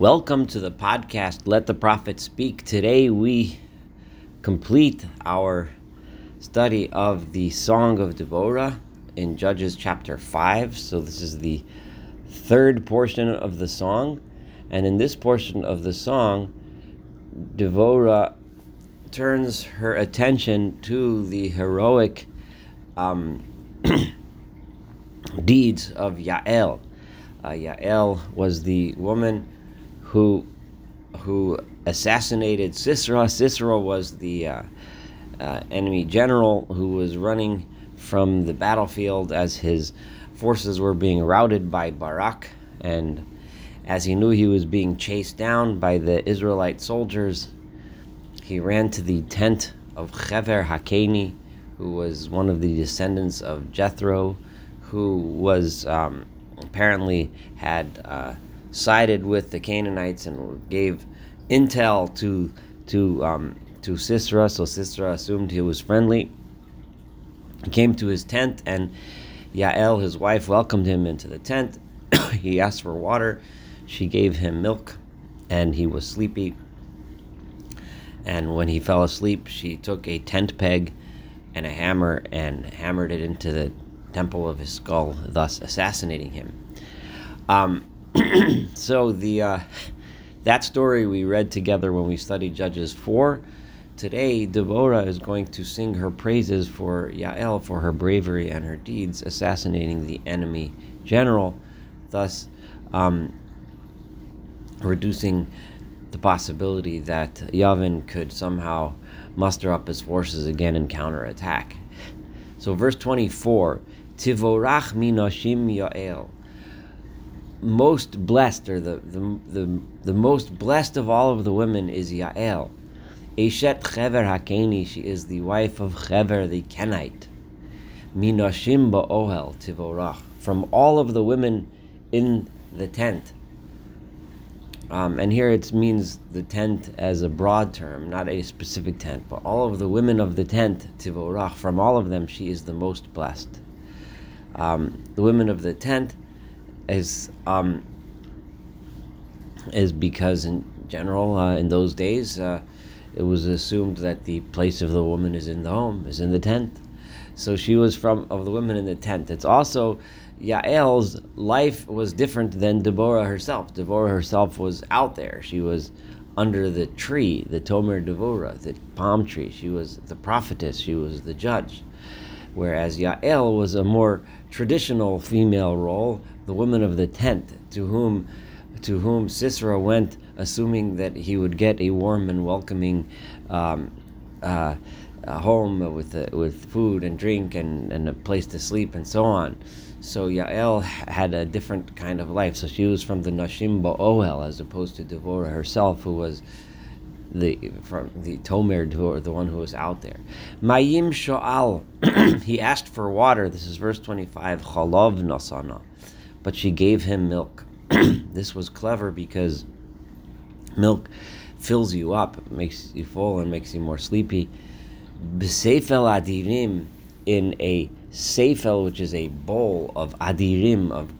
Welcome to the podcast, Let the Prophet Speak. Today we complete our study of the Song of Deborah in Judges chapter 5. So this is the third portion of the song. And in this portion of the song, Deborah turns her attention to the heroic deeds of Yael. Yael was the woman who assassinated Sisera. Sisera was the enemy general who was running from the battlefield as his forces were being routed by Barak, and as he knew he was being chased down by the Israelite soldiers, he ran to the tent of Hever HaKaini, who was one of the descendants of Jethro, who was apparently had sided with the Canaanites and gave intel to Sisera. So Sisera assumed he was friendly. He came to his tent, and Yael, his wife, welcomed him into the tent. He asked for water. She gave him milk, and he was sleepy. And when he fell asleep, she took a tent peg and a hammer and hammered it into the temple of his skull, thus assassinating him. So that story we read together when we studied Judges 4. Today, Deborah is going to sing her praises for Yael for her bravery and her deeds, assassinating the enemy general, thus reducing the possibility that Yavin could somehow muster up his forces again and counterattack. So verse 24, Tivorach minashim Yael. Most blessed, or the most blessed of all of the women is Yael. Eshet Hever HaKaini, she is the wife of Hever the Kenite. Minashim ba'ohel tivorach, from all of the women in the tent. And here it means the tent as a broad term, not a specific tent, but all of the women of the tent, tivorach, from all of them, she is the most blessed. The women of the tent is because in general in those days it was assumed that the place of the woman is in the home, is in the tent. So she was from of the women in the tent. It's also Yael's life was different than Deborah herself. Deborah herself was out there. She was under the tree, the Tomer Deborah, the palm tree. She was the prophetess. She was the judge. Whereas Yael was a more traditional female role, the woman of the tent, to whom Sisera went, assuming that he would get a warm and welcoming home with food and drink and a place to sleep and so on. So Yael had a different kind of life. So she was from the Nashim Ba'ohel, as opposed to Deborah herself, who was from the Tomer Deborah, the one who was out there. Mayim Shoal, he asked for water. This is verse 25. Chalav Nasana, but she gave him milk. This was clever because milk fills you up, makes you full, and makes you more sleepy. B'seifel adirim, in a seifel, which is a bowl of adirim, of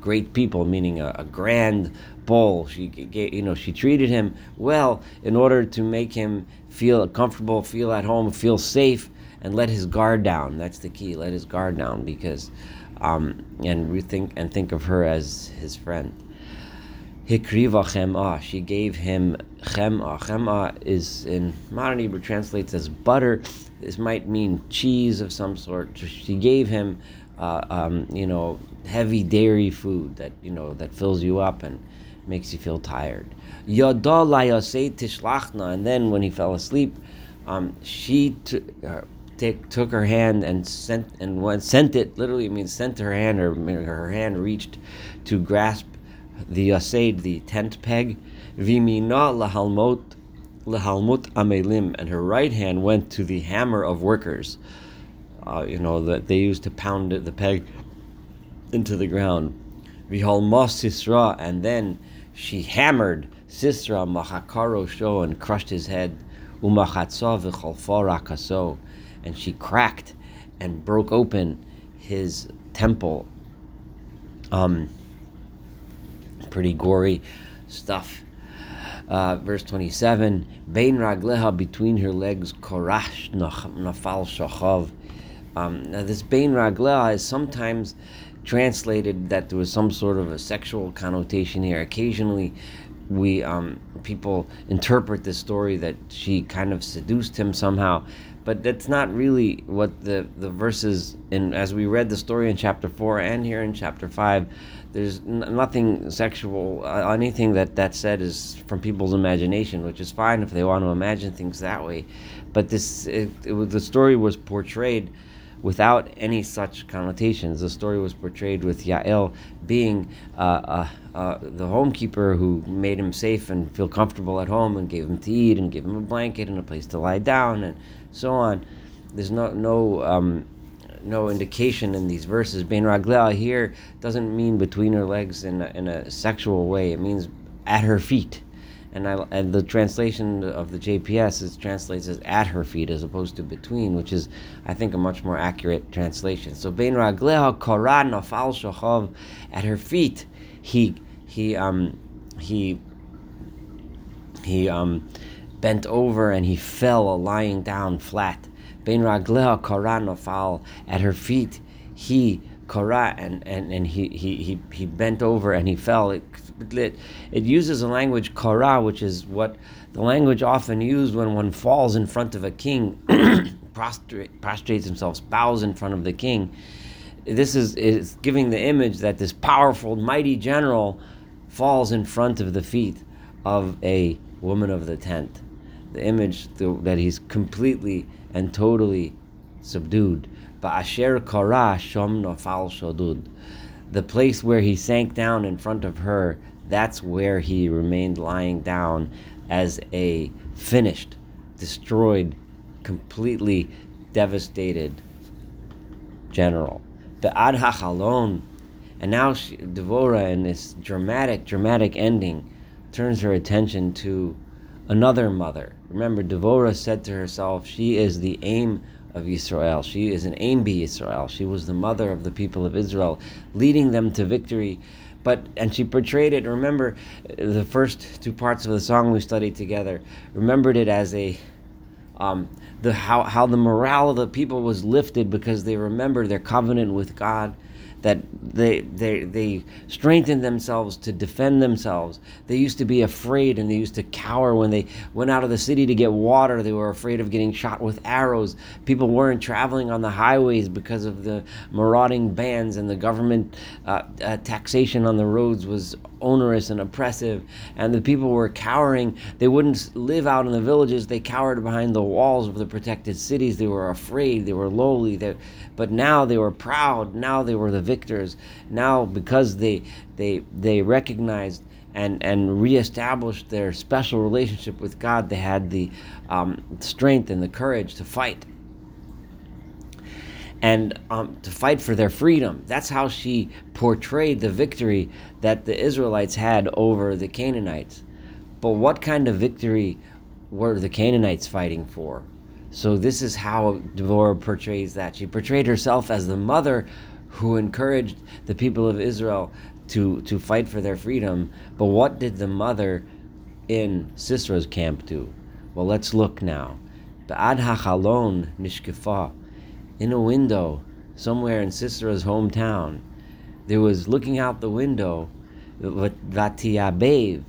great people, meaning a grand bowl. She gave, she treated him well in order to make him feel comfortable, feel at home, feel safe, and let his guard down. That's the key. Let his guard down, because and rethink and think of her as his friend. Hikriva chem'ah, she gave him chem'ah. Chem'ah is in modern Hebrew translates as butter. This might mean cheese of some sort. She gave him, heavy dairy food that fills you up and makes you feel tired. Yada layasei tishlachna, and then when he fell asleep, she took her hand and sent it. Literally, it means sent her hand, or her hand reached to grasp the yaseid, the tent peg. Vimina lahalmot amelim, and her right hand went to the hammer of workers. That they used to pound the peg into the ground. Vihalma Sisera, and then she hammered Sisera machakaro sho, and crushed his head. Umachatsa v'chalfa rakaso, and she cracked and broke open his temple. Pretty gory. stuff. Verse 27, Bein Ragleha, between her legs, Korash Nafal Shachav. Now this Bein Ragleha is sometimes translated that there was some sort of a sexual connotation here. Occasionally we people interpret this story that she kind of seduced him somehow, but that's not really what the verses, and as we read the story in chapter 4 and here in chapter 5, there's nothing sexual. Anything that said is from people's imagination, which is fine if they want to imagine things that way, but the story was portrayed without any such connotations. The story was portrayed with Yael being the homekeeper who made him safe and feel comfortable at home and gave him to eat and gave him a blanket and a place to lie down and so on. There's no indication in these verses. Bein Ragleha here doesn't mean between her legs in a sexual way. It means at her feet. And the translation of the JPS translates as at her feet as opposed to between, which is, I think, a much more accurate translation. So Bein Ragleha Korah Nafal Shochov, at her feet he bent over and he fell lying down flat. Bein Ragleha Korah Nafal, at her feet he Korah and he bent over and he fell. It uses the language Korah, which is what the language often used when one falls in front of a king, prostrates himself, bows in front of the king. This is giving the image that this powerful, mighty general falls in front of the feet of a woman of the tent. The image that he's completely and totally subdued. Ba'asher Korah shom nafal shodud. The place where he sank down in front of her, that's where he remained lying down as a finished, destroyed, completely devastated general. Be'ad hachalon, and now Deborah, in this dramatic ending, turns her attention to another mother. Remember, Deborah said to herself, she is the aim of Yisrael. She is an aim bi Yisrael. She was the mother of the people of Israel, leading them to victory. And she portrayed it. Remember, the first two parts of the song we studied together, remembered it as how the morale of the people was lifted because they remembered their covenant with God, that they strengthened themselves to defend themselves. They used to be afraid and they used to cower when they went out of the city to get water. They were afraid of getting shot with arrows. People weren't traveling on the highways because of the marauding bands, and the government taxation on the roads was onerous and oppressive, and the people were cowering. They wouldn't live out in the villages. They cowered behind the walls of the protected cities. They were afraid. They were lowly. But now they were proud. Now they were the victors. Now, because they recognized and reestablished their special relationship with God, they had the strength and the courage to fight. And to fight for their freedom. That's how she portrayed the victory that the Israelites had over the Canaanites. But what kind of victory were the Canaanites fighting for? So this is how Deborah portrays that. She portrayed herself as the mother who encouraged the people of Israel to fight for their freedom. But what did the mother in Sisera's camp do? Well, let's look now. Ba'ad hachalon nishkefah. In a window, somewhere in Sisera's hometown, there was, looking out the window, Vatiyabev,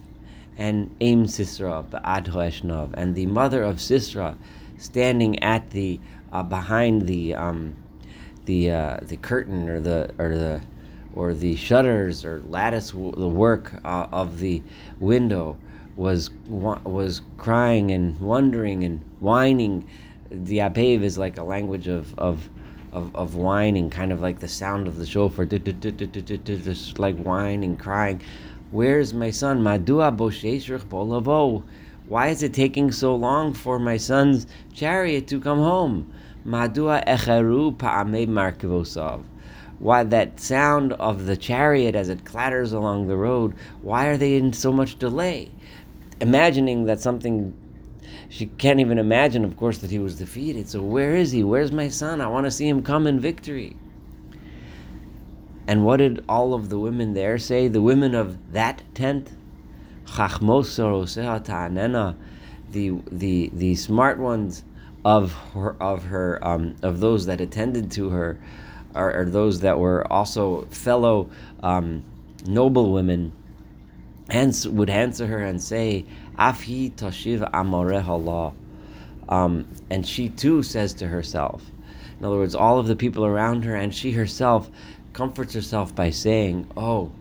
and Aim Sisera Ba'ad Hoeshnav, and the mother of Sisera, standing at the behind the curtain or the shutters or lattice, the work of the window, was crying and wondering and whining. The Apev is like a language of whining, kind of like the sound of the shofar, just like whining, crying. Where's my son? Madua bosheshrich bolavo. Why is it taking so long for my son's chariot to come home? Madua echeru pa'amei markivosav. Why, that sound of the chariot as it clatters along the road, why are they in so much delay? Imagining that something. She can't even imagine, of course, that he was defeated. So where is he? Where's my son? I want to see him come in victory. And what did all of the women there say? The women of that tent? the smart ones of those that attended to her, are those that were also fellow noble women, would answer her and say, "Afhi tashiv amoreha Allah," and she too says to herself. In other words, all of the people around her, and she herself comforts herself by saying, "Oh,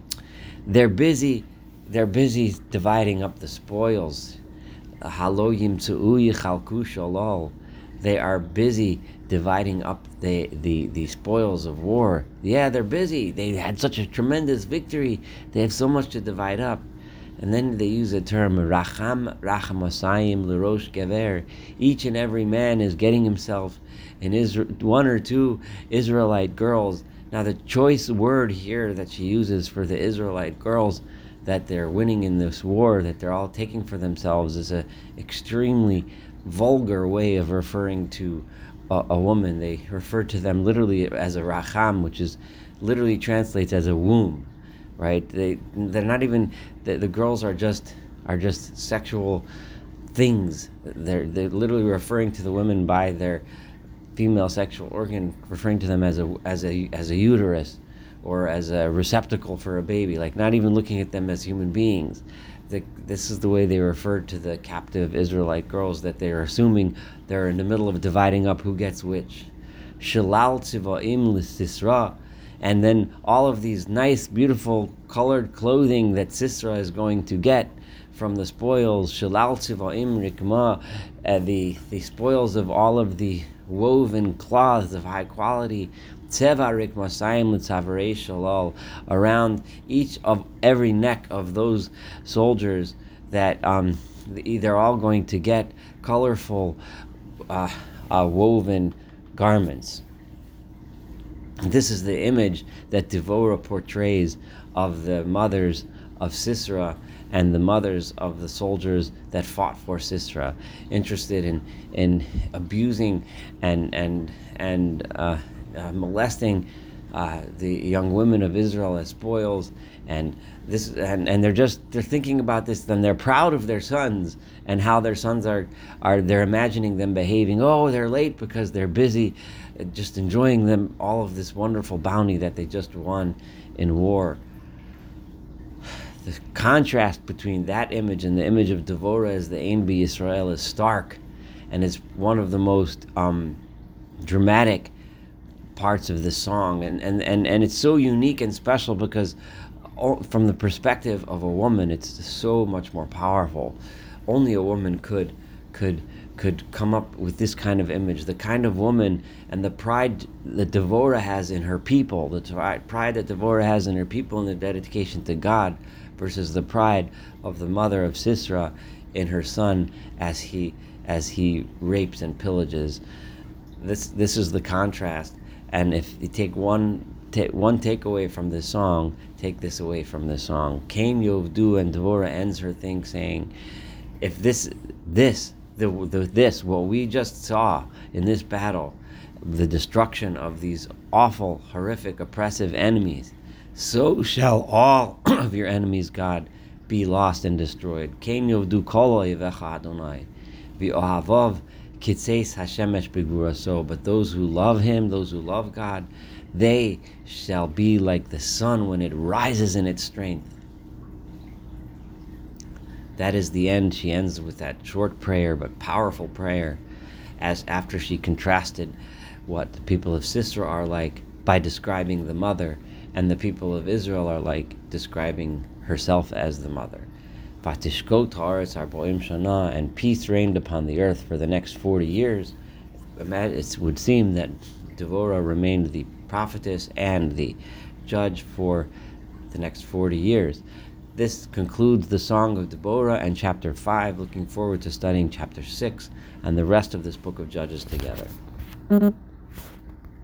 they're busy dividing up the spoils. They are busy dividing up the spoils of war. Yeah, they're busy. They had such a tremendous victory. They have so much to divide up." And then they use the term rachamasayim l'rosh gever. Each and every man is getting himself in one or two Israelite girls. Now the choice word here that she uses for the Israelite girls that they're winning in this war, that they're all taking for themselves, is an extremely vulgar way of referring to a woman. They refer to them literally as a racham, which is literally translates as a womb. Right? They're not even. The girls are just sexual things. They're literally referring to the women by their female sexual organ, referring to them as a uterus, or as a receptacle for a baby. Like, not even looking at them as human beings. This is the way they referred to the captive Israelite girls, that they're assuming they're in the middle of dividing up who gets which. Shalal tziva'im l'Sisera. And then all of these nice, beautiful, colored clothing that Sisera is going to get from the spoils, Shalal Tziva'im Rikma, the spoils of all of the woven cloths of high quality, Tzeva Rikma Sayim L'Tzavarei Shalal, around each of every neck of those soldiers, that they're all going to get colorful woven garments. This is the image that Deborah portrays of the mothers of Sisera and the mothers of the soldiers that fought for Sisera, interested in abusing and molesting the young women of Israel as spoils, and they're thinking about this. Then they're proud of their sons and how their sons are. They're imagining them behaving. Oh, they're late because they're busy, just enjoying them all of this wonderful bounty that they just won in war. The contrast between that image and the image of Deborah as the Ein B'Yisrael is stark, and is one of the most dramatic parts of the song, and it's so unique and special because from the perspective of a woman, it's so much more powerful. Only a woman could come up with this kind of image, the kind of woman, and the pride that Deborah has in her people, the pride that Deborah has in her people and the dedication to God, versus the pride of the mother of Sisera in her son as he rapes and pillages. This is the contrast. And if you take one takeaway from this song, take this away from this song. Cain Yovdu, and Deborah ends her thing saying, if this what we just saw in this battle, the destruction of these awful, horrific, oppressive enemies, so shall all of your enemies, God, be lost and destroyed. Cain Yovdu Koloi Vecha Adonai, V'ohavav Kitzeis Hashemesh B'Guraso. But those who love Him, those who love God, they shall be like the sun when it rises in its strength. That is the end. She ends with that short prayer, but powerful prayer, as after she contrasted what the people of Sisera are like by describing the mother, and the people of Israel are like describing herself as the mother. And peace reigned upon the earth for the next 40 years. It would seem that Deborah remained the prophetess and the judge for the next 40 years. This concludes the Song of Deborah and Chapter 5. Looking forward to studying Chapter 6 and the rest of this book of Judges together.